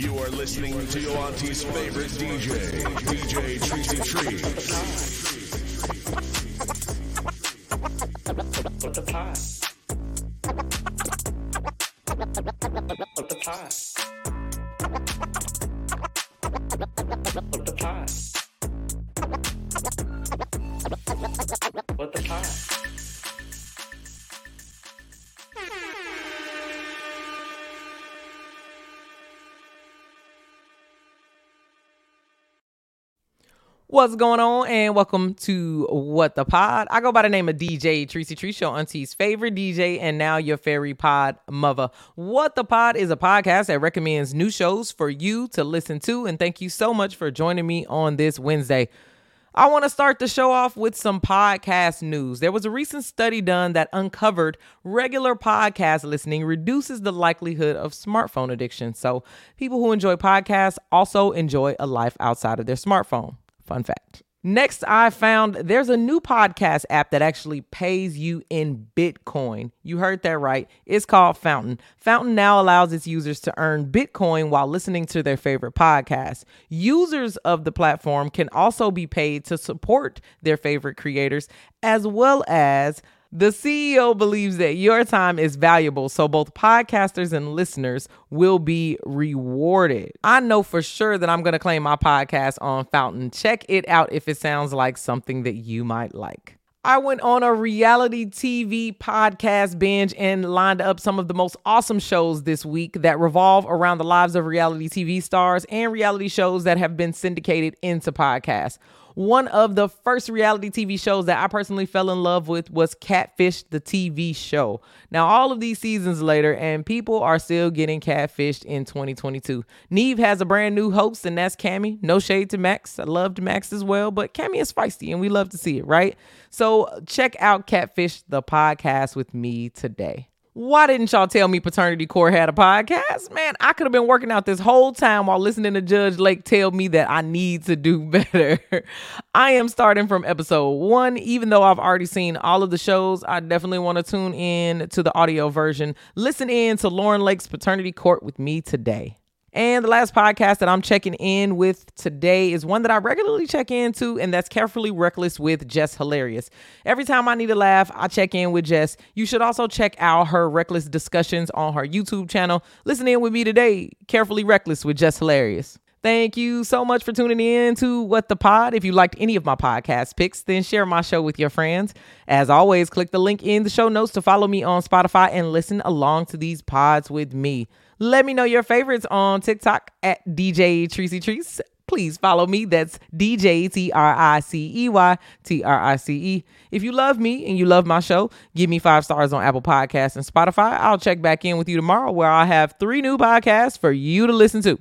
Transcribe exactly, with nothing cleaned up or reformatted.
You are listening to your auntie's favorite D J, D J Treacy Trees. What the pod? What the pod? What the pod? What the pod? What's going on, and welcome to What the Pod. I go by the name of D J Treacy Trees, your auntie's favorite D J, and now your fairy pod mother. What the Pod is a podcast that recommends new shows for you to listen to, and thank you so much for joining me on this Wednesday. I want to start the show off with some podcast news. There was a recent study done that uncovered regular podcast listening reduces the likelihood of smartphone addiction. So people who enjoy podcasts also enjoy a life outside of their smartphone. Fun fact. Next, I found there's a new podcast app that actually pays you in Bitcoin. You heard that right. It's called Fountain. Fountain now allows its users to earn Bitcoin while listening to their favorite podcasts. Users of the platform can also be paid to support their favorite creators, as well as the C E O believes that your time is valuable, so both podcasters and listeners will be rewarded. I know for sure that I'm going to claim my podcast on Fountain. Check it out if it sounds like something that you might like. I went on a reality T V podcast binge and lined up some of the most awesome shows this week that revolve around the lives of reality T V stars and reality shows that have been syndicated into podcasts. One of the first reality T V shows that I personally fell in love with was Catfish, the T V show. Now, all of these seasons later, and people are still getting catfished in twenty twenty-two. Neve has a brand new host, and that's Kamie. No shade to Max. I loved Max as well, but Kamie is feisty, and we love to see it, right? So check out Catfish, the podcast, with me today. Why didn't y'all tell me Paternity Court had a podcast? Man, I could have been working out this whole time while listening to Judge Lake tell me that I need to do better. I am starting from episode one. Even though I've already seen all of the shows, I definitely want to tune in to the audio version. Listen in to Lauren Lake's Paternity Court with me today. And the last podcast that I'm checking in with today is one that I regularly check into, and that's Carefully Reckless with Jess Hilarious. Every time I need a laugh, I check in with Jess. You should also check out her reckless discussions on her YouTube channel. Listen in with me today, Carefully Reckless with Jess Hilarious. Thank you so much for tuning in to What the Pod. If you liked any of my podcast picks, then share my show with your friends. As always, click the link in the show notes to follow me on Spotify and listen along to these pods with me. Let me know your favorites on TikTok at D J Treacy Trees. Please follow me. That's D J T R I C E Y T R I C E. If you love me and you love my show, give me five stars on Apple Podcasts and Spotify. I'll check back in with you tomorrow, where I'll have three new podcasts for you to listen to.